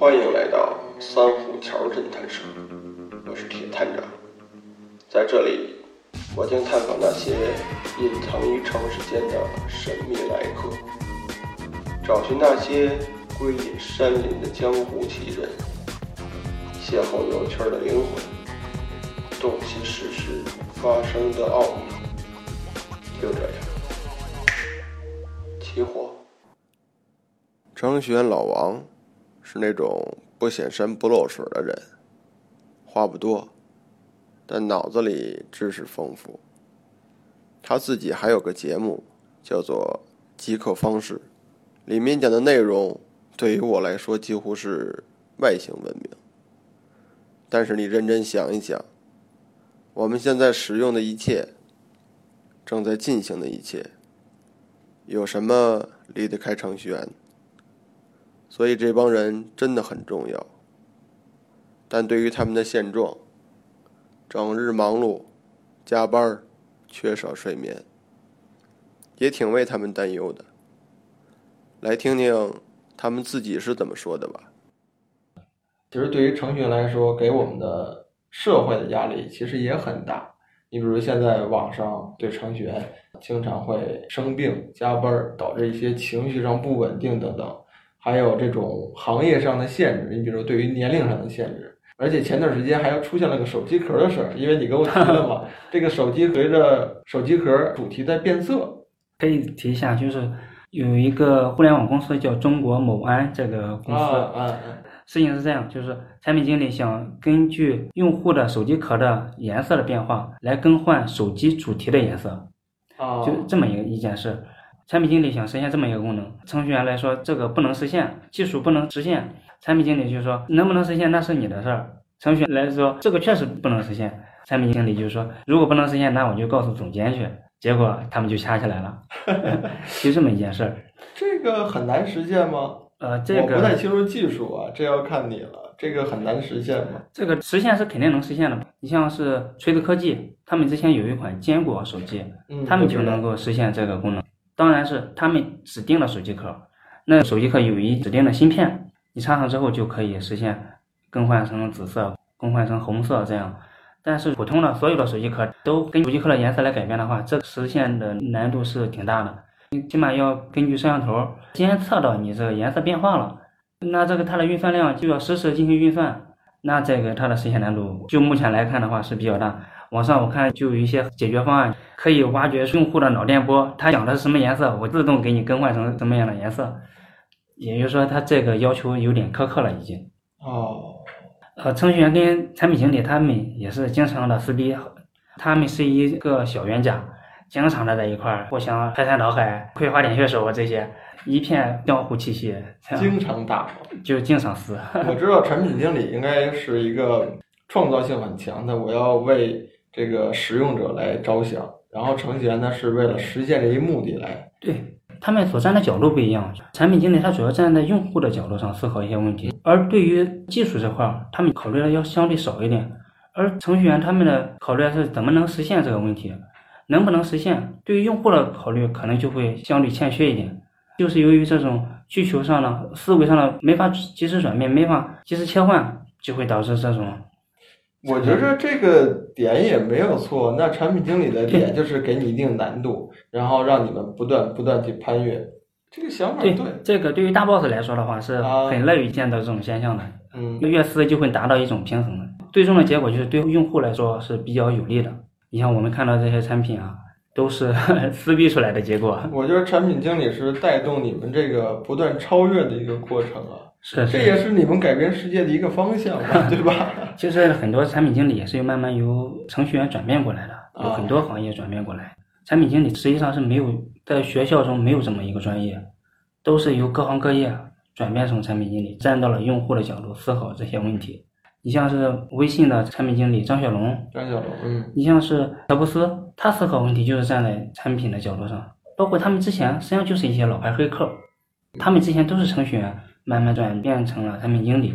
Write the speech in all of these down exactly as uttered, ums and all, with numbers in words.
欢迎来到三虎桥侦探社，我是铁探长。在这里，我将探访那些隐藏于长时间的神秘来客，找寻那些归隐山林的江湖奇人，邂逅游圈的灵魂，洞悉世事发生的奥秘。就这样，起火。张学老王是那种不显山不露水的人，话不多，但脑子里知识丰富。他自己还有个节目叫做极客方式，里面讲的内容对于我来说几乎是外星文明。但是你认真想一想，我们现在使用的一切，正在进行的一切，有什么离得开程序员？所以这帮人真的很重要，但对于他们的现状，整日忙碌、加班、缺少睡眠，也挺为他们担忧的。来听听他们自己是怎么说的吧。其实对于程序员来说，给我们的社会的压力其实也很大。你比如现在网上对程序员经常会生病、加班，导致一些情绪上不稳定等等。还有这种行业上的限制，你比如对于年龄上的限制，而且前段时间还要出现了个手机壳的事儿，因为你跟我提了嘛，这个手机随着手机壳主题在变色。可以提一下，就是有一个互联网公司叫中国某安这个公司，啊啊啊、事情是这样，就是产品经理想根据用户的手机壳的颜色的变化来更换手机主题的颜色，啊、就这么一个一件事。产品经理想实现这么一个功能，程序员来说这个不能实现，技术不能实现，产品经理就说能不能实现那是你的事儿。程序员来说这个确实不能实现，产品经理就说如果不能实现那我就告诉总监去，结果他们就掐起来了。就这么一件事儿。这个很难实现吗？呃，这个我不太清楚技术啊，这要看你了。这个很难实现吗？这个实现是肯定能实现的。你像是锤子科技，他们之前有一款坚果手机，嗯、他们就能够实现这个功能。当然是他们指定了手机壳，那手机壳有一指定的芯片，你插上之后就可以实现更换成紫色、更换成红色这样。但是普通的所有的手机壳都跟手机壳的颜色来改变的话，这实现的难度是挺大的。你起码要根据摄像头监测到你这个颜色变化了，那这个它的运算量就要实时进行运算，那这个它的实现难度就目前来看的话是比较大。网上我看就有一些解决方案，可以挖掘用户的脑电波，他想的是什么颜色，我自动给你更换成什么样的颜色。也就是说，他这个要求有点苛刻了已经。哦，呃，程序员跟产品经理他们也是经常的撕逼，他们是一个小冤家，经常的在一块儿互相排山倒海、葵花点穴手这些，一片江湖气息。经常打，就经常撕。我知道产品经理应该是一个创造性很强的，我要为这个使用者来着想，然后程序员呢是为了实现这一目的来。对，他们所站的角度不一样，产品经理他主要站在用户的角度上思考一些问题，而对于技术这块他们考虑的要相对少一点，而程序员他们的考虑的是怎么能实现这个问题，能不能实现对于用户的考虑可能就会相对欠缺一点。就是由于这种需求上的思维上的没法及时转变，没法及时切换，就会导致这种。我觉得这个点也没有错，那产品经理的点就是给你一定难度，然后让你们不断不断去攀越，这个想法 对, 对这个对于大 boss 来说的话是很乐于见到这种现象的，嗯，越撕就会达到一种平衡的，最终的结果就是对用户来说是比较有利的。你像我们看到这些产品啊都是撕逼出来的结果。我觉得产品经理是带动你们这个不断超越的一个过程啊，是, 是，这也是你们改变世界的一个方向吧，对吧？其实很多产品经理也是由慢慢由程序员转变过来的，有很多行业转变过来。产品经理实际上是没有在学校中没有这么一个专业，都是由各行各业转变成产品经理，站到了用户的角度思考这些问题。你像是微信的产品经理张小龙，张小龙，嗯，你像是乔布斯，他思考问题就是站在产品的角度上，包括他们之前实际上就是一些老牌黑客，他们之前都是程序员。慢慢转变成了产品经理，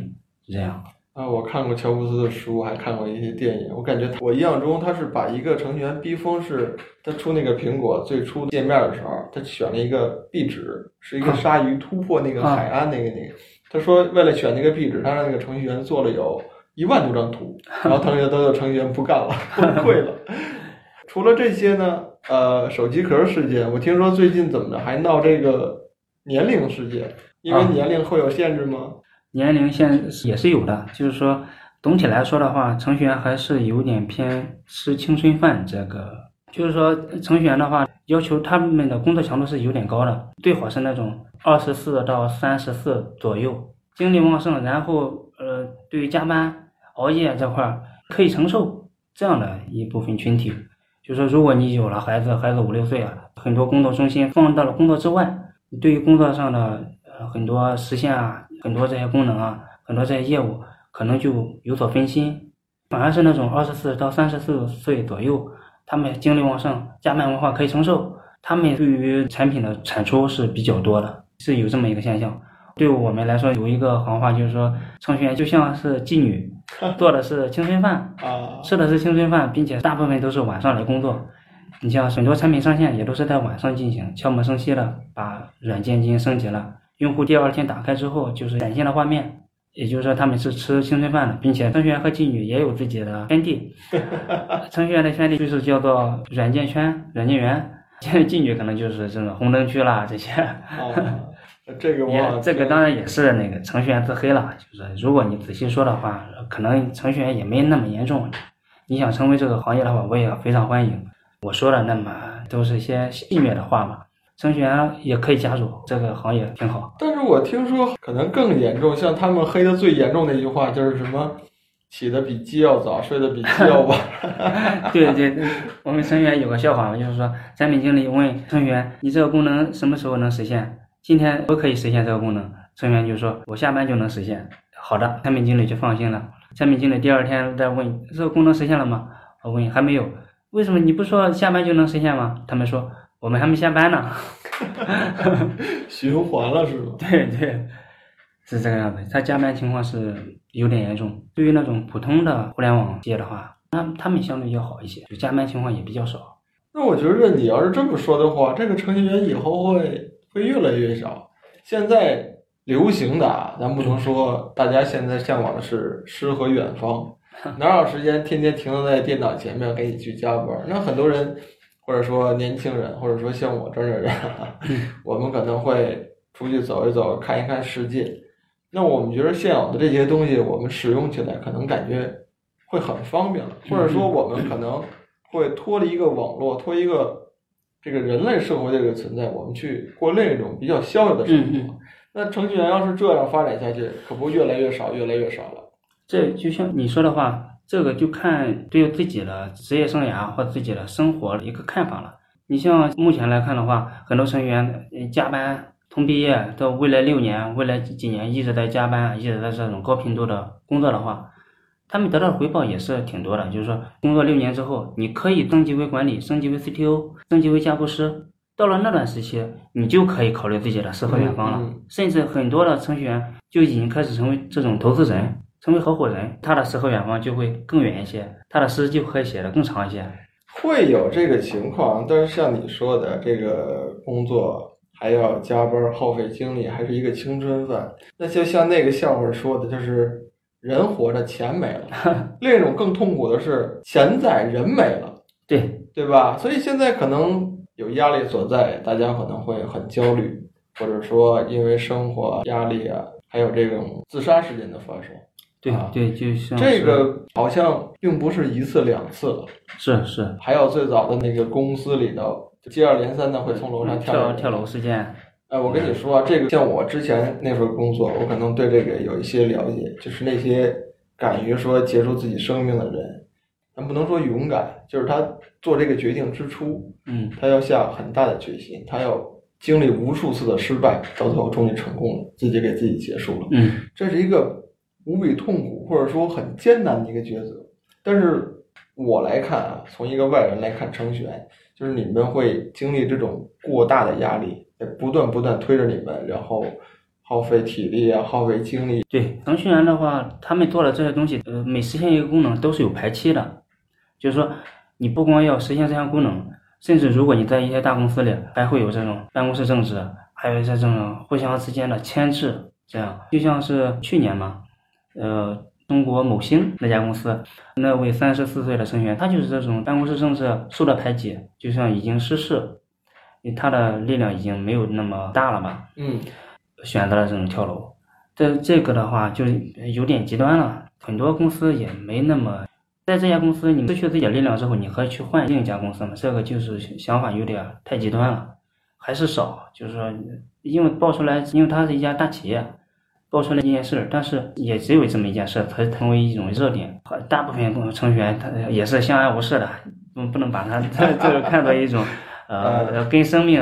是这样。啊，我看过乔布斯的书，还看过一些电影。我感觉我印象中他是把一个程序员逼疯，是他出那个苹果最初界面的时候，他选了一个壁纸，是一个鲨鱼突破那个海岸那个那个。他说为了选那个壁纸，他让那个程序员做了有一万多张图，然后他们就都有程序员不干了，崩溃了。除了这些呢，呃，手机壳事件，我听说最近怎么着还闹这个年龄事件，因为年龄会有限制吗？年龄线也是有的，就是说总体来说的话，程序员还是有点偏吃青春饭，这个就是说程序员的话要求他们的工作强度是有点高的，最好是那种二十四到三十四左右，精力旺盛，然后呃对于加班熬夜这块可以承受，这样的一部分群体。就是说如果你有了孩子，孩子五六岁啊，很多工作中心放到了工作之外，对于工作上的呃很多实现啊，很多这些功能啊，很多这些业务可能就有所分心，反而是那种二十四到三十四岁左右，他们精力旺盛，加班文化可以承受，他们对于产品的产出是比较多的，是有这么一个现象。对我们来说有一个行话就是说，程序员就像是妓女，做的是青春饭，吃的是青春饭，并且大部分都是晚上来工作。你像很多产品上线也都是在晚上进行，悄无声息的把软件进行升级了。用户第二天打开之后就是展现的画面，也就是说他们是吃青春饭的，并且程序员和妓女也有自己的圈地，程序员的圈地就是叫做软件圈、软件园，妓女可能就是这种红灯区啦这些。哦，这个我这个当然也是那个程序员自黑了，就是如果你仔细说的话，可能程序员也没那么严重。你想成为这个行业的话，我也非常欢迎。我说的那么都是一些戏谑的话嘛。程序员也可以加入这个行业，挺好。但是我听说可能更严重，像他们黑的最严重的一句话就是什么起的比鸡要早，睡的比鸡要晚。对对对，我们程序员有个笑话嘛，就是说产品经理问程序员你这个功能什么时候能实现，今天都可以实现这个功能，程序员就说我下班就能实现。好的，产品经理就放心了。产品经理第二天再问这个功能实现了吗，我问还没有，为什么你不说下班就能实现吗，他们说我们还没下班呢。循环了是吧？对对，是这个样子。他加班情况是有点严重，对于那种普通的互联网界的话，那他们相对要好一些，就加班情况也比较少。那我觉得你要是这么说的话，这个程序员以后会会越来越少。现在流行的，咱不能说大家现在向往的是诗和远方，哪有时间天天停在电脑前面给你去加班？那很多人。或者说年轻人，或者说像我这样的人，我们可能会出去走一走，看一看世界。那我们觉得现有的这些东西，我们使用起来可能感觉会很方便了，或者说我们可能会脱离一个网络，脱一个这个人类社会的这个存在，我们去过另一种比较逍遥的生活。那程序员要是这样发展下去，可不越来越少，越来越少了。这就像你说的话。这个就看对自己的职业生涯或自己的生活的一个看法了。你像目前来看的话，很多程序员加班，从毕业到未来六年、未来几年一直在加班，一直在这种高频度的工作的话，他们得到的回报也是挺多的。就是说，工作六年之后，你可以升级为管理、升级为 C T O、升级为架构师。到了那段时期，你就可以考虑自己的诗和远方了。甚至很多的程序员就已经开始成为这种投资人。成为合伙人，他的诗和远方就会更远一些，他的诗就可以写得更长一些。会有这个情况，但是像你说的，这个工作还要加班，耗费精力，还是一个青春饭。那就像那个笑话说的，就是人活着钱没了。另一种更痛苦的是钱在人没了，对对吧？所以现在可能有压力所在，大家可能会很焦虑，或者说因为生活压力啊，还有这种自杀事件的发生。对对，就像这个好像并不是一次两次了，是是，还有最早的那个公司里头接二连三的会从楼上跳跳跳楼事件。哎、呃，我跟你说、啊，这个像我之前那份工作，我可能对这个有一些了解，就是那些敢于说结束自己生命的人，咱不能说勇敢，就是他做这个决定之初，嗯，他要下很大的决心，他要。经历无数次的失败，到最后终于成功了，自己给自己结束了。嗯，这是一个无比痛苦或者说很艰难的一个抉择。但是我来看啊，从一个外人来看程序员，就是你们会经历这种过大的压力，不断不断推着你们，然后耗费体力啊，耗费精力。对，程序员的话，他们做了这些东西，呃，每实现一个功能都是有排期的，就是说你不光要实现这项功能，甚至如果你在一些大公司里，还会有这种办公室政治，还有一些这种互相之间的牵制，这样就像是去年嘛，呃。中国某星那家公司，那位三十四岁的成员，他就是这种办公室政治受到排挤，就像已经失势，他的力量已经没有那么大了吧？嗯，选择了这种跳楼，这这个的话就有点极端了。很多公司也没那么，在这家公司你失去自己的力量之后，你可以去换另一家公司嘛？这个就是想法有点太极端了，还是少，就是说，因为爆出来，因为它是一家大企业。爆出来一件事，但是也只有这么一件事，才成为一种热点。大部分程序员他也是相安无事的，不能把它这个看作一种呃跟生命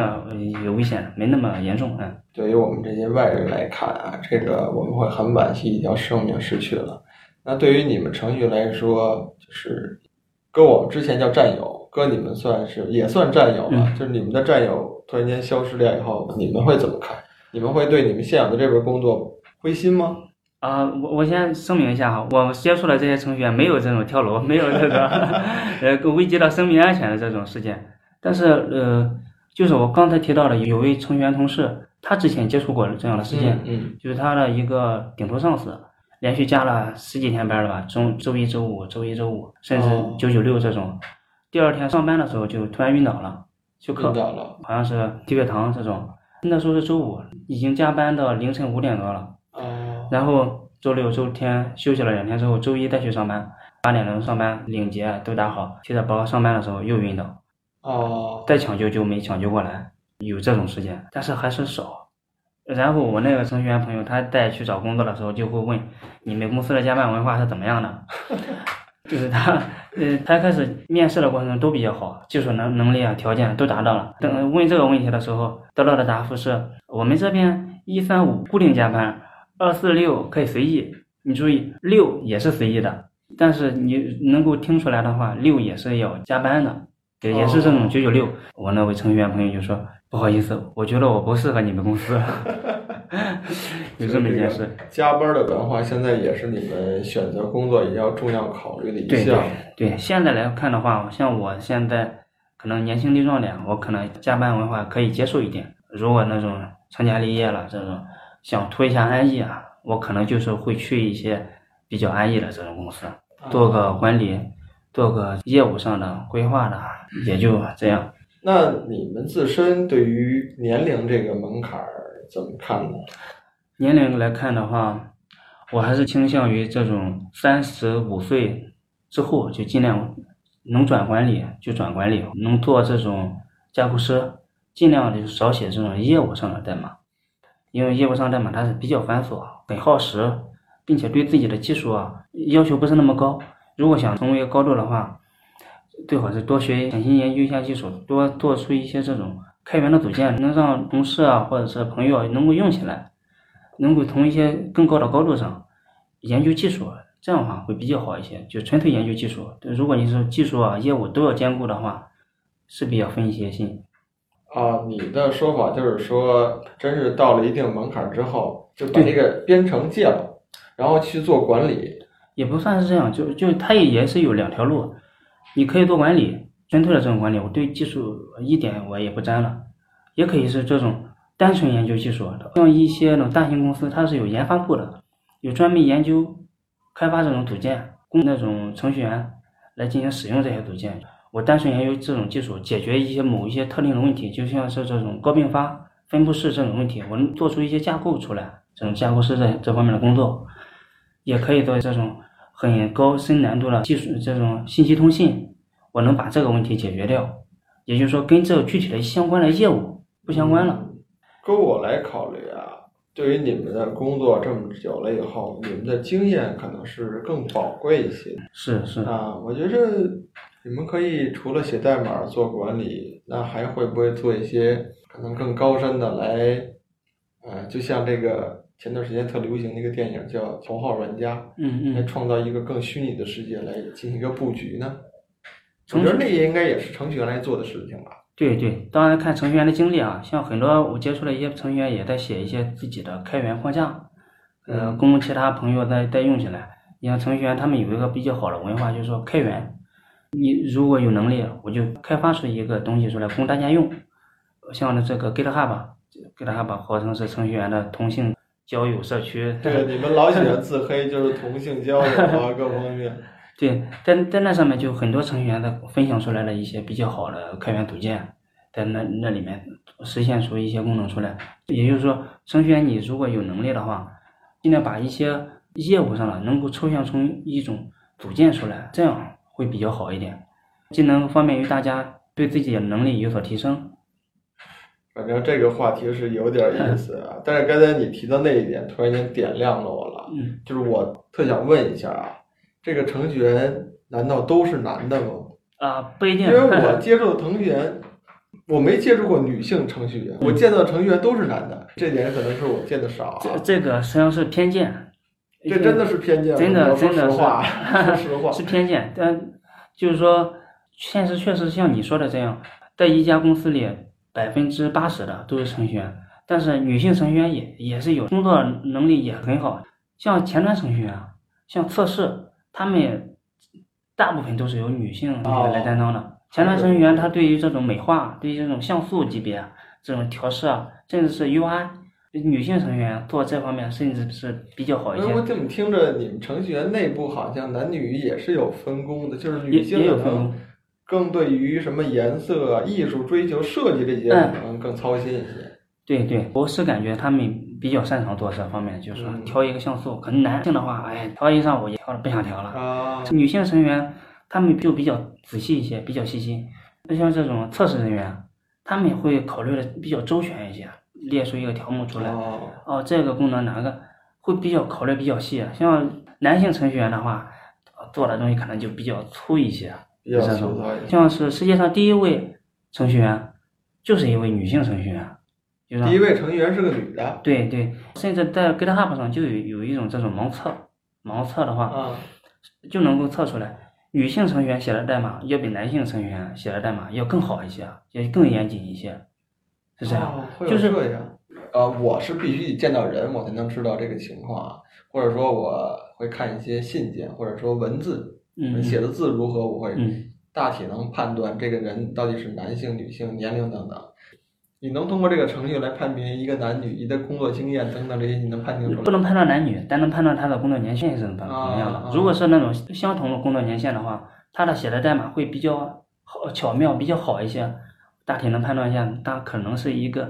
有危险，没那么严重。嗯，对于我们这些外人来看啊，这个我们会很惋惜一条生命失去了。那对于你们程序员来说，就是跟我们之前叫战友，跟你们算是也算战友了。嗯、就是你们的战友突然间消失掉以后，你们会怎么看？你们会对你们现有的这份工作灰心吗？啊、呃，我我先声明一下哈，我接触的这些程序员没有这种跳楼，没有这种呃危及到生命安全的这种事件。但是呃，就是我刚才提到的，有位程序员同事，他之前接触过这样的事件，嗯，嗯就是他的一个顶头上司，连续加了十几天班了吧，周周一、周五、周一、周五，甚至九九六这种。哦、第二天上班的时候就突然晕倒了，休克，晕倒了，好像是低血糖这种。那时候是周五，已经加班到凌晨五点多了。然后周六周天休息了两天之后，周一再去上班，八点钟上班，领结都打好，提着包上班的时候又晕倒，哦，再抢救就没抢救过来，有这种事件，但是还是少。然后我那个程序员朋友，他在去找工作的时候就会问，你们公司的加班文化是怎么样的？就是他，呃，他开始面试的过程中都比较好，技术能能力啊、条件都达到了。等问这个问题的时候，得到的答复是我们这边一三五固定加班。二四六可以随意，你注意六也是随意的，但是你能够听出来的话，六也是要加班的，也也是这种九九六。我那位程序员朋友就说：“不好意思，我觉得我不适合你们公司。”有这么一件事。加班的文化现在也是你们选择工作也要重要考虑的一项。对, 对, 对，现在来看的话，像我现在可能年轻力壮点，我可能加班文化可以接受一点。如果那种成家立业了这种。想图一下安逸啊，我可能就是会去一些比较安逸的这种公司，做个管理，做个业务上的规划的，也就这样。那你们自身对于年龄这个门槛怎么看呢？年龄来看的话，我还是倾向于这种三十五岁之后就尽量能转管理就转管理，能做这种架构师，尽量就少写这种业务上的代码。因为业务上代码它是比较繁琐，很耗时，并且对自己的技术啊要求不是那么高。如果想成为高度的话，最好是多学，潜心研究一下技术，多做出一些这种开源的组件，能让同事啊或者是朋友能够用起来，能够从一些更高的高度上研究技术，这样的话会比较好一些。就纯粹研究技术，如果你是技术啊业务都要兼顾的话，是比较分一些心。啊，你的说法就是说，真是到了一定门槛之后，就把这个编程戒了，然后去做管理，也不算是这样，就就它也是有两条路，你可以做管理，纯粹的这种管理，我对技术一点我也不沾了，也可以是这种单纯研究技术，像一些那种大型公司，它是有研发部的，有专门研究开发这种组件，供那种程序员来进行使用这些组件。我单纯研究这种技术，解决一些某一些特定的问题，就像是这种高并发、分布式这种问题，我能做出一些架构出来。这种架构师在这方面的工作，也可以做这种很高深难度的技术，这种信息通信，我能把这个问题解决掉。也就是说，跟这具体的相关的业务不相关了。跟我来考虑啊，对于你们的工作这么久了以后，你们的经验可能是更宝贵一些。是是啊，我觉得。你们可以除了写代码做管理，那还会不会做一些可能更高深的来？呃，就像这个前段时间特流行的一个电影叫《头号玩家》，嗯嗯，来创造一个更虚拟的世界来进行一个布局呢？我觉得那也应该也是程序员来做的事情吧。对对，当然看程序员的经历啊，像很多我接触的一些程序员也在写一些自己的开源框架，呃，供其他朋友再再用起来。你像程序员他们有一个比较好的文化，就是说开源，你如果有能力，我就开发出一个东西出来供大家用。像这个 GitHub，GitHub GitHub 号称是程序员的同性交友社区。对，你们老喜欢自黑，就是同性交友啊，各方面。对，在在那上面就很多程序员的分享出来了一些比较好的开源组件，在那那里面实现出一些功能出来。也就是说，程序员你如果有能力的话，尽量把一些业务上了能够抽象出一种组件出来，这样会比较好一点，既能方便于大家对自己的能力有所提升。反正这个话题是有点意思啊，但是刚才你提到那一点，突然间点亮了我了。嗯，就是我特想问一下啊。这个程序员难道都是男的吗？啊，不一定。因为我接触的程序员，我没接触过女性程序员，我见到程序员都是男的，这点可能是我见的少啊。这这个实际上是偏见。这真的是偏见，真的真的是，说实话是偏见。但就是说，现实确实像你说的这样，在一家公司里，百分之八十的都是程序员，但是女性程序员也也是有，工作能力也很好，像前端程序员，像测试。他们也大部分都是由女性来担当的。前端程序员他对于这种美化、对于这种像素级别、这种调试啊，甚至是 U I， 女性程序员做这方面甚至是比较好一些。我怎么听着你们程序员内部好像男女也是有分工的，就是女性可能更对于什么颜色、艺术追求、设计这些可能更操心一些。嗯、对对，我是感觉他们。比较擅长做这方面，就是说调一个像素，可能男性的话，哎，调一上午也调了，不想调了。啊、女性成员他们就比较仔细一些，比较细心。就像这种测试人员，他们也会考虑的比较周全一些，列出一个条目出来。哦，哦，这个功能哪个会比较考虑比较细。像男性程序员的话，做的东西可能就比较粗一些。这种像是世界上第一位程序员，就是一位女性程序员。第一位程序员是个女的，对对，甚至在 GitHub 上就有有一种这种盲测，盲测的话，嗯、就能够测出来，女性程序员写的代码要比男性程序员写的代码要更好一些，也更严谨一些，是这样。哦、就是呃，我是必须见到人，我才能知道这个情况，或者说我会看一些信件，或者说文字，嗯、写的字如何，我会大体能判断这个人到底是男性、女性、年龄等等。你能通过这个程序来判别一个男女，你的工作经验等等这些，你能判定出来？不能判断男女，但能判断他的工作年限是怎么样的。啊、如果是那种相同的工作年限的话，他的写的代码会比较好巧妙，比较好一些，大体能判断一下，他可能是一个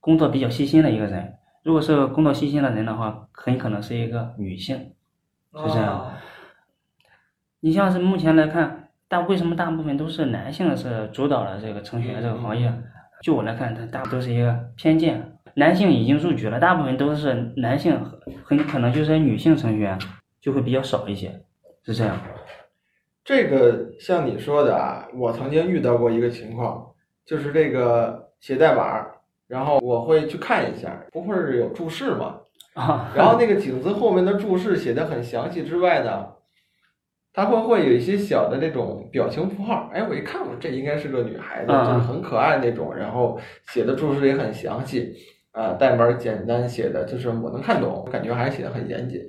工作比较细心的一个人。如果是工作细心的人的话，很可能是一个女性，是这样。啊、你像是目前来看，但为什么大部分都是男性是主导了这个程序员这个行业？嗯嗯就我来看，它大部分都是一个偏见。男性已经入局了，大部分都是男性，很可能就是女性程序员就会比较少一些，是这样。这个像你说的啊，我曾经遇到过一个情况，就是这个写代码，然后我会去看一下，不会是有注释嘛？啊。然后那个井字后面的注释写的很详细之外呢，它会会有一些小的那种表情符号，哎，我一看，我这应该是个女孩子，嗯、就是很可爱那种，然后写的注释也很详细，啊、呃，代码简单写的，就是我能看懂，感觉还写的很严谨，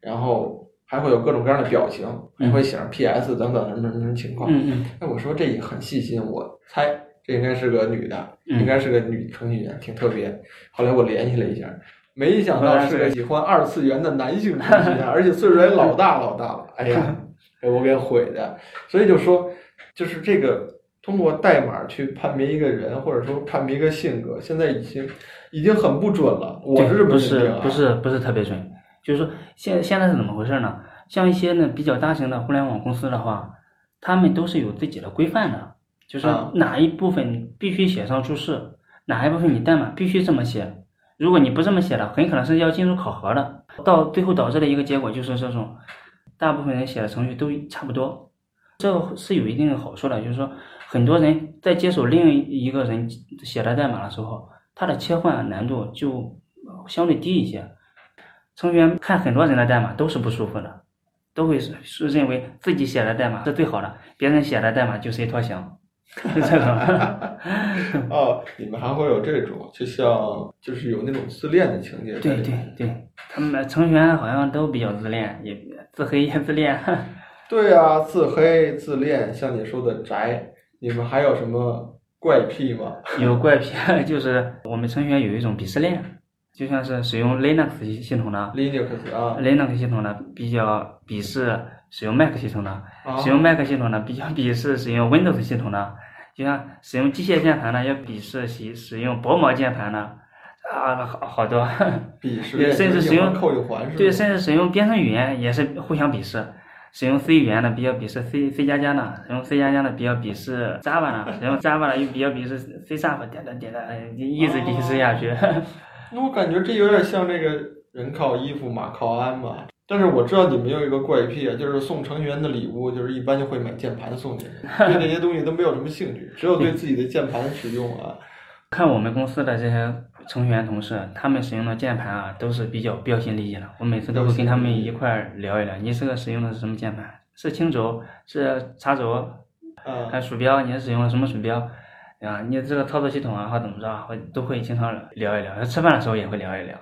然后还会有各种各样的表情，还会写上 P S 等等什么什么情况。嗯嗯。哎，我说这也很细心，我猜这应该是个女的，应该是个女程序员，挺特别。后来我联系了一下，没想到是个喜欢二次元的男性程序员，而且岁数也老大老大了，哎呀。给我给毁的，所以就说，就是这个通过代码去判别一个人，或者说判别一个性格，现在已经已经很不准了。我是不是不是不是特别准，就是说现现在是怎么回事呢？像一些呢比较大型的互联网公司的话，他们都是有自己的规范的，就是哪一部分必须写上注释，嗯、哪一部分你代码必须这么写，如果你不这么写的，很可能是要进入考核的。到最后导致的一个结果就是这种。大部分人写的程序都差不多，这是有一定的好处的，就是说很多人在接手另一个人写的代码的时候，他的切换难度就相对低一些。程序员看很多人的代码都是不舒服的，都会是认为自己写的代码是最好的，别人写的代码就谁拖行，哦，你们还会有这种，就像就是有那种自恋的情节。对对对，他们程序员好像都比较自恋，也自黑也自恋。对啊，自黑自恋，像你说的宅，你们还有什么怪癖吗？有怪癖，就是我们程序员有一种鄙视链，就像是使用 Linux 系统的 Linux 啊 Linux 系统的比较鄙视使用 Mac 系统的，啊、使用 Mac 系统的比较鄙视使用 Windows 系统的。就像使用机械键盘呢，要鄙视使使用薄膜键盘呢，啊，好好多，鄙视，甚至使用扣一环是吧？对，甚至使用编程语言也是互相鄙视。使用 C 语言呢，比较鄙视 C C 加加呢；使用 C 加加呢，比较鄙视 Java 呢；使用 Java 呢，又比较鄙视 C Sharp， 点的点的，一直鄙视下去。那我感觉这有点像这个人靠衣服，马靠鞍嘛。但是我知道你们有一个怪癖啊，就是送成员的礼物，就是一般就会买键盘送给你，对这些东西都没有什么兴趣，只有对自己的键盘使用啊。看我们公司的这些成员同事，他们使用的键盘啊，都是比较标新立异的。我每次都会跟他们一块儿聊一聊，你这个使用的是什么键盘？是轻轴，是叉轴，嗯，还有鼠标，你是使用了什么鼠标？啊，你这个操作系统啊，或怎么着，会都会经常聊一聊。吃饭的时候也会聊一聊。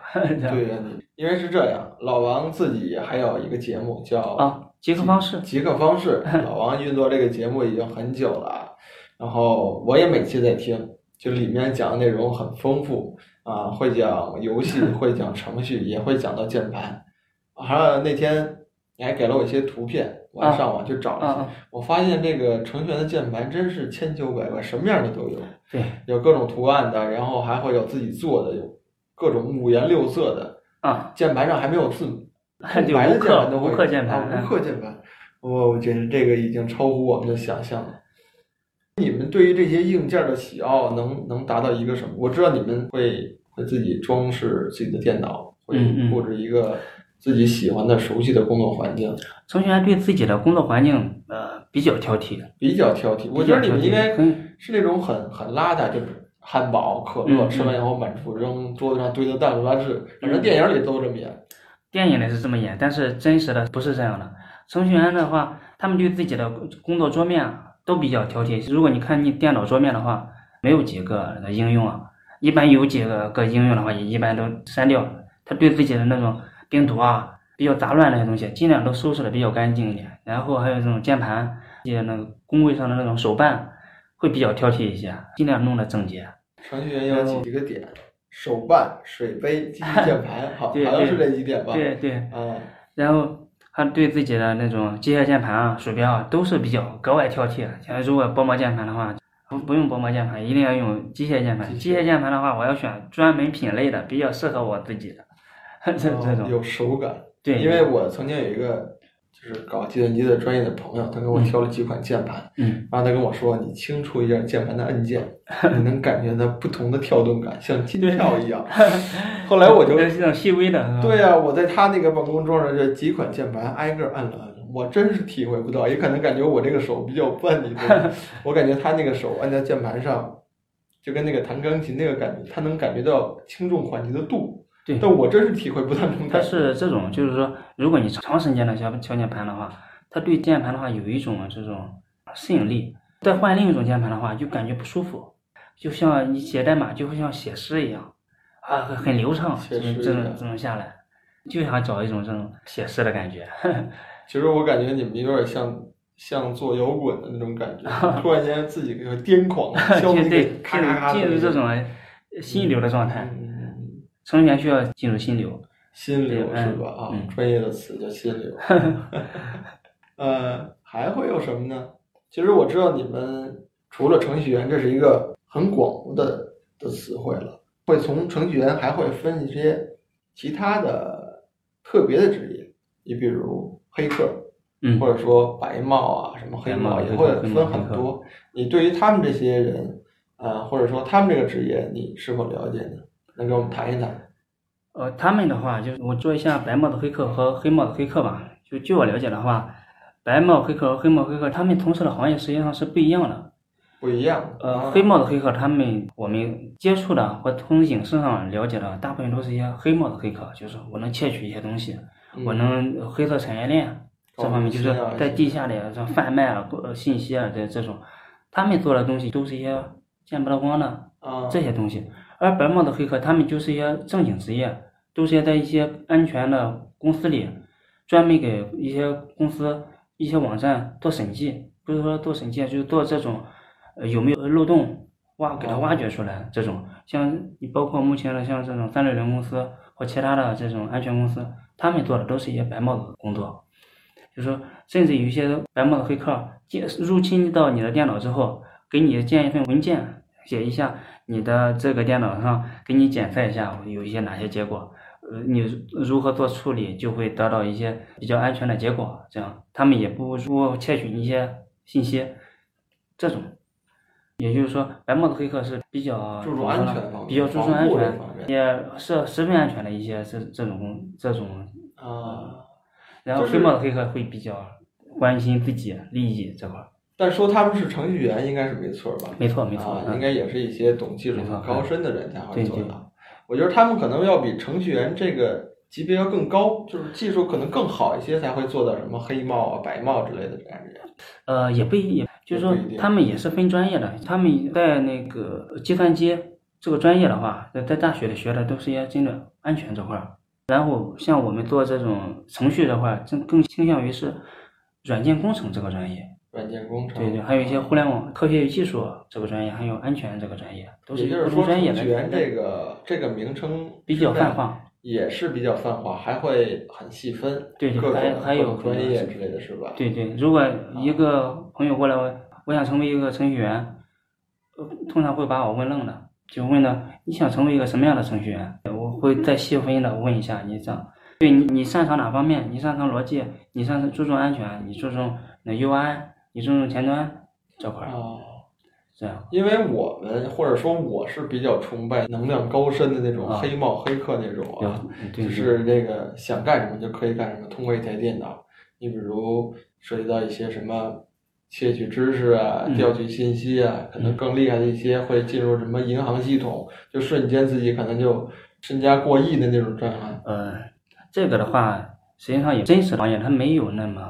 对呀，因为是这样，老王自己还有一个节目叫啊极客方式。极客方式，老王运作这个节目已经很久了，然后我也每期在听，就里面讲的内容很丰富啊，会讲游戏，会讲程序，也会讲到键盘。啊，那天你还给了我一些图片。我上网去找了、啊啊，我发现这个程序员的键盘真是千九百怪，什么样的都有。对，有各种图案的，然后还会有自己做的，有各种五颜六色的。啊，键盘上还没有字母，空白的键盘都会有。无刻键盘，啊、无刻键盘，我我觉得这个已经超乎我们的想象了。你们对于这些硬件的喜好能能达到一个什么？我知道你们会会自己装饰自己的电脑，会布置一个。嗯嗯自己喜欢的、熟悉的工作环境，程序员对自己的工作环境呃比较挑剔，比较挑剔。我觉得你们应该是那种很很邋遢，就是汉堡、可乐吃完以后满处扔，桌子上堆的蛋垃圾，反正电影里都这么演。电影里是这么演，但是真实的不是这样的。程序员的话，他们对自己的工作桌面啊都比较挑剔。如果你看你电脑桌面的话，没有几个应用啊，一般有几个个应用的话，也一般都删掉。他对自己的那种。病毒啊，比较杂乱那些东西，尽量都收拾的比较干净一点。然后还有这种键盘，一些那个工位上的那种手办，会比较挑剔一些，尽量弄得整洁。程序员要记几个点：手办、水杯、机器键盘，好，好像是这几点吧？对对。啊、嗯，然后他对自己的那种机械键盘啊、鼠标啊，都是比较格外挑剔的。像如果薄膜键盘的话，不不用薄膜键盘，一定要用机械键盘。机械键盘的话，我要选专门品类的，比较适合我自己的。这这种有手感，对，因为我曾经有一个就是搞计算机的专业的朋友，他给我挑了几款键盘，嗯，然后他跟我说，你轻触一下键盘的按键，你能感觉到不同的跳动感，像心跳一样。后来我就这种细微的，对呀、啊，我在他那个办公桌上这几款键盘挨个按了按了，我真是体会不到，也可能感觉我这个手比较笨，你知道吗？我感觉他那个手按在键盘上，就跟那个弹钢琴那个感觉，他能感觉到轻重缓急的度。对，但我真是体会不到那种感觉。它是这种，就是说，如果你长时间的敲敲键盘的话，它对键盘的话有一种这种适应力；再换另一种键盘的话，就感觉不舒服，就像你写代码，就会像写诗一样，啊，很流畅。这种这种下来，就想找一种这种写诗的感觉。其实我感觉你们有点像像做摇滚的那种感觉，突然间自己给癫狂，消极对，咔咔咔，进入这种心流的状态。嗯嗯程序员需要进入心流，心流是吧？啊、嗯，专业的词叫心流。呃，还会有什么呢？其实我知道你们除了程序员，这是一个很广的的词汇了。会从程序员还会分一些其他的特别的职业，你比如黑客，嗯，或者说白帽啊，什么黑帽也会分很多。你对于他们这些人啊、呃，或者说他们这个职业，你是否了解呢？能给我们谈一谈？呃，他们的话就是我做一下白帽子黑客和黑帽子黑客吧。就据我了解的话，白帽黑客和黑帽黑客他们从事的行业实际上是不一样的。不一样。呃，啊、黑帽子黑客他们我们接触的或从影视上了解的，大部分都是一些黑帽子黑客，就是我能窃取一些东西，嗯、我能黑色产业链、嗯、这方面，就是在地下里贩卖啊、信息啊这这种。他们做的东西都是一些见不得光的、嗯、这些东西，而白帽的黑客他们就是一些正经职业，都是在一些安全的公司里，专门给一些公司一些网站做审计，不是说做审计，就是做这种、呃、有没有漏洞挖给它挖掘出来这种。像包括目前的像这种三六零公司或其他的这种安全公司，他们做的都是一些白帽子工作。就是说甚至有一些白帽子黑客入侵到你的电脑之后，给你建一份文件，写一下你的这个电脑上，给你检测一下有一些哪些结果，呃，你如何做处理，就会得到一些比较安全的结果。这样他们也不说窃取一些信息，这种也就是说白帽子黑客是比较注重安全，比较注重安全，也是十分安全的一些这这种这种啊、呃，然后黑帽子黑客会比较关心自己利益这块。但说他们是程序员应该是没错吧？没错，没错，啊、应该也是一些懂技术很高深的人才会做的。我觉得他们可能要比程序员这个级别要更高，就是技术可能更好一些，才会做到什么黑帽啊、白帽之类的这样人。呃，也不一定，就是说他们也是分专业的。他们在那个计算机这个专业的话，在大学里学的都是一些针对安全这块，然后像我们做这种程序这块，更更倾向于是软件工程这个专业。软件工程，对对，还有一些互联网科学与技术这个专业，还有安全这个专业，都是不同专业的。也就是说，程序员这个这个名称比较泛化，也是比较泛化，还会很细分，对对，各种还有专业之类的是吧？对对，如果一个朋友过来问，我想成为一个程序员，通常会把我问愣的，就问到你想成为一个什么样的程序员？我会再细分的问一下你这样，对你你擅长哪方面？你擅长逻辑，你擅长注重安全，你注重那 U I。你注重前端这块儿哦，这样，因为我们或者说我是比较崇拜能量高深的那种黑帽黑客那种啊，就是那个想干什么就可以干什么，通过一台电脑，你比如涉及到一些什么窃取知识啊、调取信息啊，可能更厉害的一些会进入什么银行系统，就瞬间自己可能就身家过亿的那种状态。呃，这个的话，实际上也真实行业它没有那么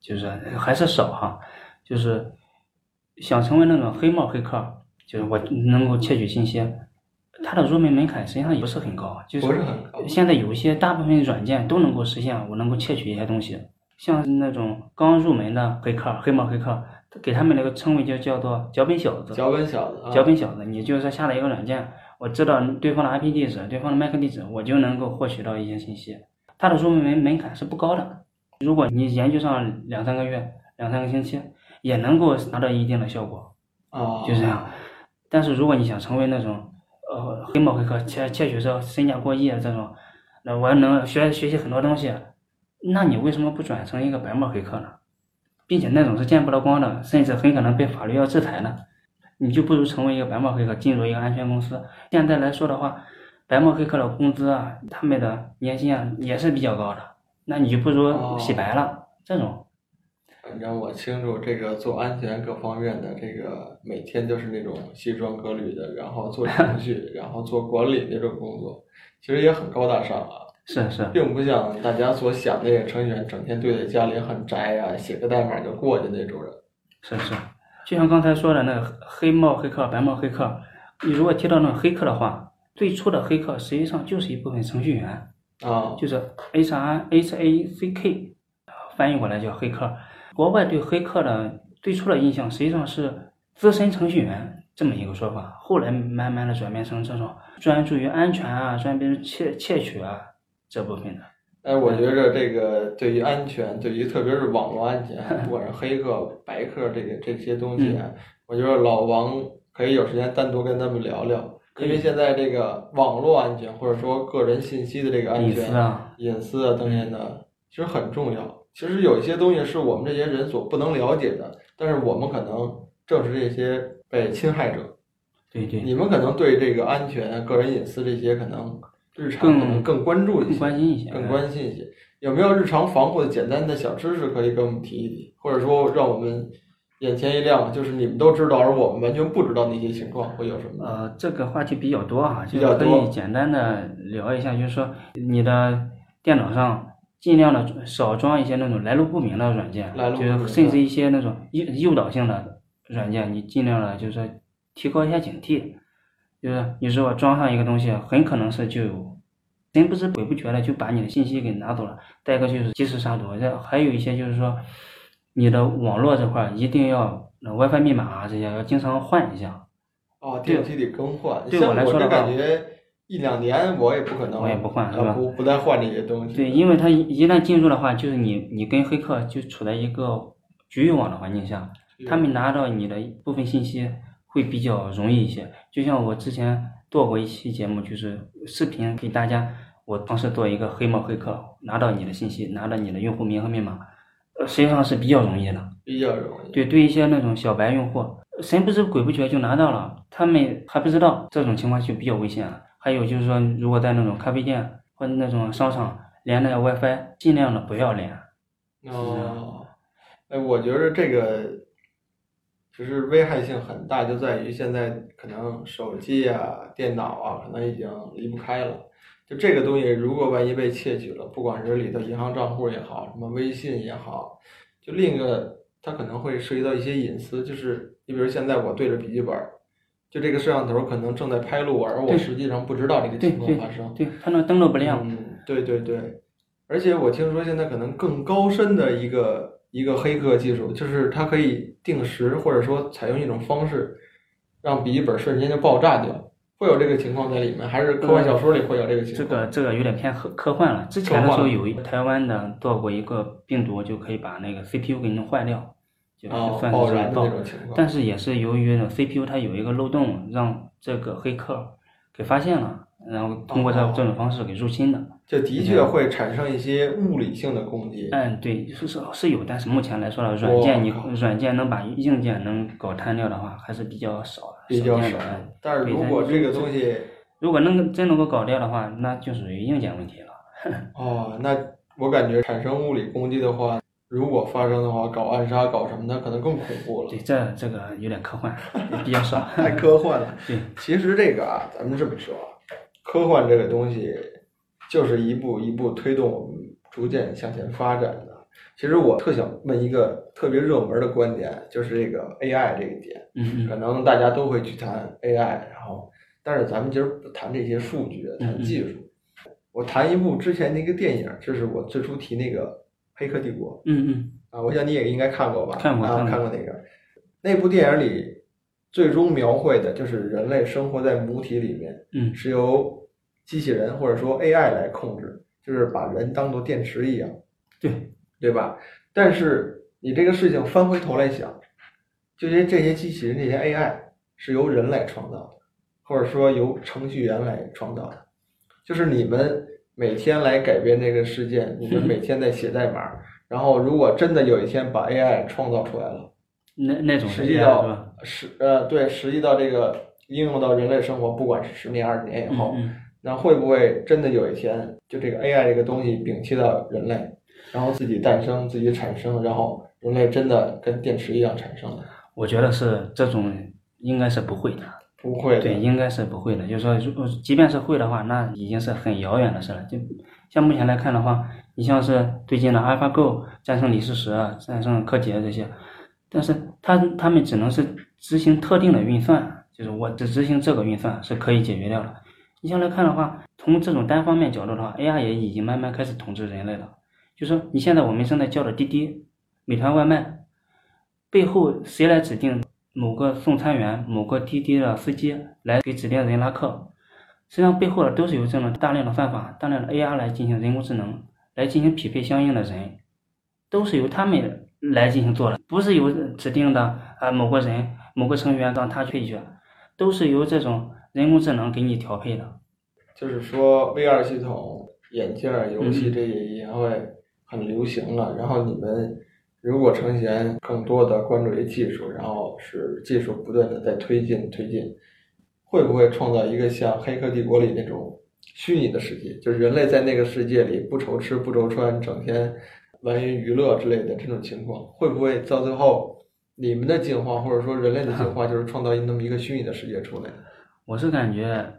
就是还是少哈。就是想成为那种黑帽黑客，就是我能够窃取信息，它的入门门槛实际上也不是很高，就是现在有一些大部分软件都能够实现我能够窃取一些东西。像那种刚入门的黑客、黑帽黑客，给他们那个称谓就叫做脚本小子。脚本小子、啊，脚本小子，你就是下载一个软件，我知道对方的 I P 地址、对方的 Mac 地址，我就能够获取到一些信息。它的入门门槛是不高的，如果你研究上两三个月、两三个星期，也能够达到一定的效果，哦，就这样。但是如果你想成为那种呃黑帽黑客、窃窃取者、身价过亿这种，那我能学学习很多东西，那你为什么不转成一个白帽黑客呢？并且那种是见不得光的，甚至很可能被法律要制裁的，你就不如成为一个白帽黑客，进入一个安全公司。现在来说的话，白帽黑客的工资啊，他们的年薪啊也是比较高的，那你就不如洗白了，哦，这种。反正我清楚，这个做安全各方面的，这个每天就是那种西装革履的，然后做程序，然后做管理那种工作，其实也很高大上啊。是是，并不像大家所想那个程序员整天对在家里很宅啊，写个代码就过去那种人。是是，就像刚才说的那个黑帽黑客、白帽黑客，你如果提到那个黑客的话，最初的黑客实际上就是一部分程序员啊，嗯，就是 H R H A C K， 翻译过来叫黑客。国外对黑客的最初的印象实际上是资深程序员这么一个说法，后来慢慢的转变成这种专注于安全啊、专门窃窃取啊这部分的。哎，我觉着这个对于安全，对于特别是网络安全，不管是黑客、白客这个这些东西，嗯，我觉得老王可以有时间单独跟他们聊聊，因为现在这个网络安全或者说个人信息的这个安全、隐私啊、隐私啊等等的，其实很重要。其实有一些东西是我们这些人所不能了解的，但是我们可能正是这些被侵害者。对对，你们可能对这个安全、个人隐私这些可能日常可能更关注一些、更关心一些、更关心一些。有没有日常防护的简单的小知识可以给我们提一提，或者说让我们眼前一亮，就是你们都知道而我们完全不知道那些情况会有什么？呃，这个话题比较多哈，就可以简单的聊一下，就是说你的电脑上尽量的少装一些那种来路不明的软件，就是甚至一些那种诱导性的软件，你尽量的就是提高一下警惕，就是你如果装上一个东西，很可能是就有人不知鬼不觉的就把你的信息给拿走了。再一个就是即时杀毒，这还有一些就是说你的网络这块一定要 WiFi 密码啊这些要经常换一下。哦，定期得更换。对我来说的话，感觉一两年我也不可能，我也不换，是吧？不不再换这些东西。对，因为它一旦进入的话，就是你你跟黑客就处在一个局域网的环境下，他们拿到你的部分信息会比较容易一些。就像我之前做过一期节目，就是视频给大家，我当时做一个黑帽黑客，拿到你的信息，拿到你的用户名和密码，实际上是比较容易的。比较容易。对，对一些那种小白用户，神不知鬼不觉就拿到了，他们还不知道，这种情况就比较危险了。还有就是说，如果在那种咖啡店或者那种商场连那 WiFi， 尽量的不要连。哦，哎，我觉得这个就是危害性很大，就在于现在可能手机啊、电脑啊，可能已经离不开了。就这个东西，如果万一被窃取了，不管是里头银行账户也好，什么微信也好，就另一个它可能会涉及到一些隐私，就是你比如现在我对着笔记本，就这个摄像头可能正在拍录，而我实际上不知道这个情况发生。对，它那灯都不亮。嗯，对对对。而且我听说现在可能更高深的一个一个黑客技术，就是它可以定时或者说采用一种方式，让笔记本瞬间就爆炸掉。会有这个情况在里面，还是科幻小说里会有这个情况？这个这个有点偏科科幻了。之前的时候有一台湾的做过一个病毒，就可以把那个 C P U 给弄坏掉，就算是这种爆。但是也是由于 C P U 它有一个漏洞，让这个黑客给发现了，然后通过这这种方式给入侵的。这的确会产生一些物理性的攻击。嗯，对，是是是有，但是目前来说了，软件你软件能把硬件能搞瘫掉的话，还是比较少的。比较少，但是如果这个东西如果能真能够搞掉的话，那就属于硬件问题了。哦，那我感觉产生物理攻击的话，如果发生的话，搞暗杀搞什么的可能更恐怖了。对，这这个有点科幻，比较少。太科幻了。对，其实这个啊，咱们这么说，科幻这个东西就是一步一步推动我们逐渐向前发展的。其实我特想问一个特别热门的观点，就是这个 A I 这一点，嗯，可能大家都会去谈 A I， 然后，但是咱们今儿不谈这些数据，谈技术。嗯嗯我谈一部之前那个电影，就是我最初提那个《黑客帝国》。嗯嗯。啊，我想你也应该看过吧？看过，啊、看过那个。那部电影里，最终描绘的就是人类生活在母体里面，嗯，是由机器人或者说 A I 来控制，就是把人当作电池一样。对。对吧？但是你这个事情翻回头来想，就是这些机器人、这些 A I 是由人来创造的，或者说由程序员来创造的。就是你们每天来改变这个世界，你们每天在写代码。然后，如果真的有一天把 A I 创造出来了，那那种实际到实呃对，实际到这个应用到人类生活，不管是十年、二十年以后，那会不会真的有一天，就这个 A I 这个东西摒弃到人类？然后自己诞生，自己产生，然后人类真的跟电池一样产生的。我觉得是这种，应该是不会的。不会的。对，应该是不会的。就是说，如果即便是会的话，那已经是很遥远的事了。就像目前来看的话，你像是最近的 AlphaGo 战胜李世石、战胜柯洁这些，但是他他们只能是执行特定的运算，就是我只执行这个运算是可以解决掉的。你像来看的话，从这种单方面角度的话 ，A I 也已经慢慢开始统治人类了。就说你现在我们正在叫的滴滴、美团外卖，背后谁来指定某个送餐员、某个滴滴的司机来给指定人拉客？实际上背后的都是由这种大量的算法、大量的 A I 来进行人工智能来进行匹配相应的人，都是由他们来进行做的，不是由指定的啊、呃、某个人、某个成员让他配角，都是由这种人工智能给你调配的。就是说 V R 系统、眼镜、游戏这也会。嗯很流行了，然后你们如果程序员更多的关注于技术，然后是技术不断的在推进推进，会不会创造一个像《黑客帝国》里那种虚拟的世界？就是人类在那个世界里不愁吃不愁穿，整天玩于娱乐之类的这种情况，会不会到最后你们的进化或者说人类的进化就是创造那么一个虚拟的世界出来？我是感觉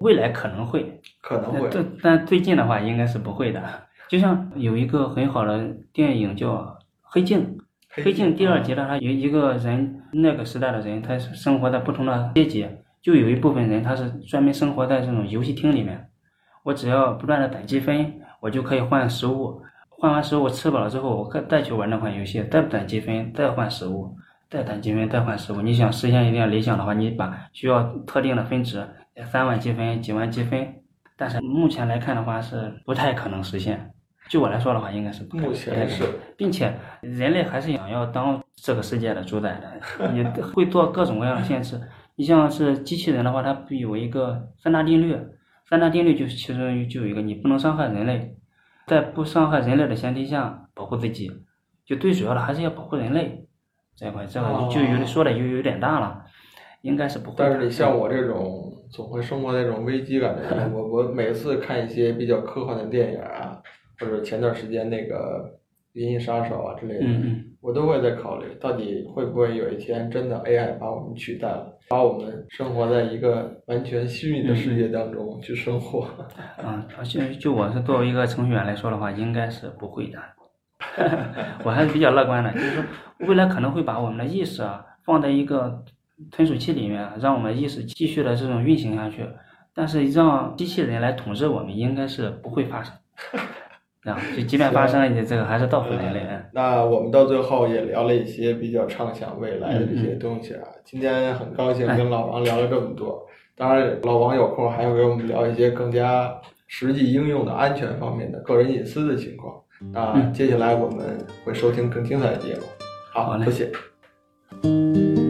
未来可能会，可能会，但但最近的话应该是不会的。就像有一个很好的电影叫《黑镜》，黑镜第二集呢，他有一个人，那个时代的人，他生活在不同的阶级，就有一部分人他是专门生活在这种游戏厅里面，我只要不断的攒积分，我就可以换食物，换完食物吃饱了之后，我可再去玩那款游戏，再攒积分，再换食物，再攒积分，再换食物。你想实现一定理想的话，你把需要特定的分值，三万积分，几万积分。但是目前来看的话是不太可能实现，就我来说的话应该是不可能实现，目前是，并且人类还是想要当这个世界的主宰的，也会做各种各样的限制。你像是机器人的话，它有一个三大定律，三大定律就其中就有一个，你不能伤害人类，在不伤害人类的前提下保护自己，就最主要的还是要保护人类这一块，这个就有的说的就有点大了，应该是不会。但是你像我这种。总会生活那种危机感的。我我每次看一些比较科幻的电影啊，或者前段时间那个《银翼杀手》啊之类的，我都会在考虑，到底会不会有一天真的 A I 把我们取代了，把我们生活在一个完全虚拟的世界当中去生活。嗯，就就我是作为一个程序员来说的话，应该是不会的。我还是比较乐观的，就是说未来可能会把我们的意识啊放在一个。存储器里面让我们意识继续的这种运行下去，但是让机器人来统治我们应该是不会发生，啊，就即便发生了，这个还是到回来了。那我们到最后也聊了一些比较畅想未来的这些东西啊，嗯嗯今天很高兴跟老王聊了这么多，哎、当然老王有空还会给我们聊一些更加实际应用的安全方面的个人隐私的情况。那接下来我们会收听更精彩的节目。好，好嘞，谢谢。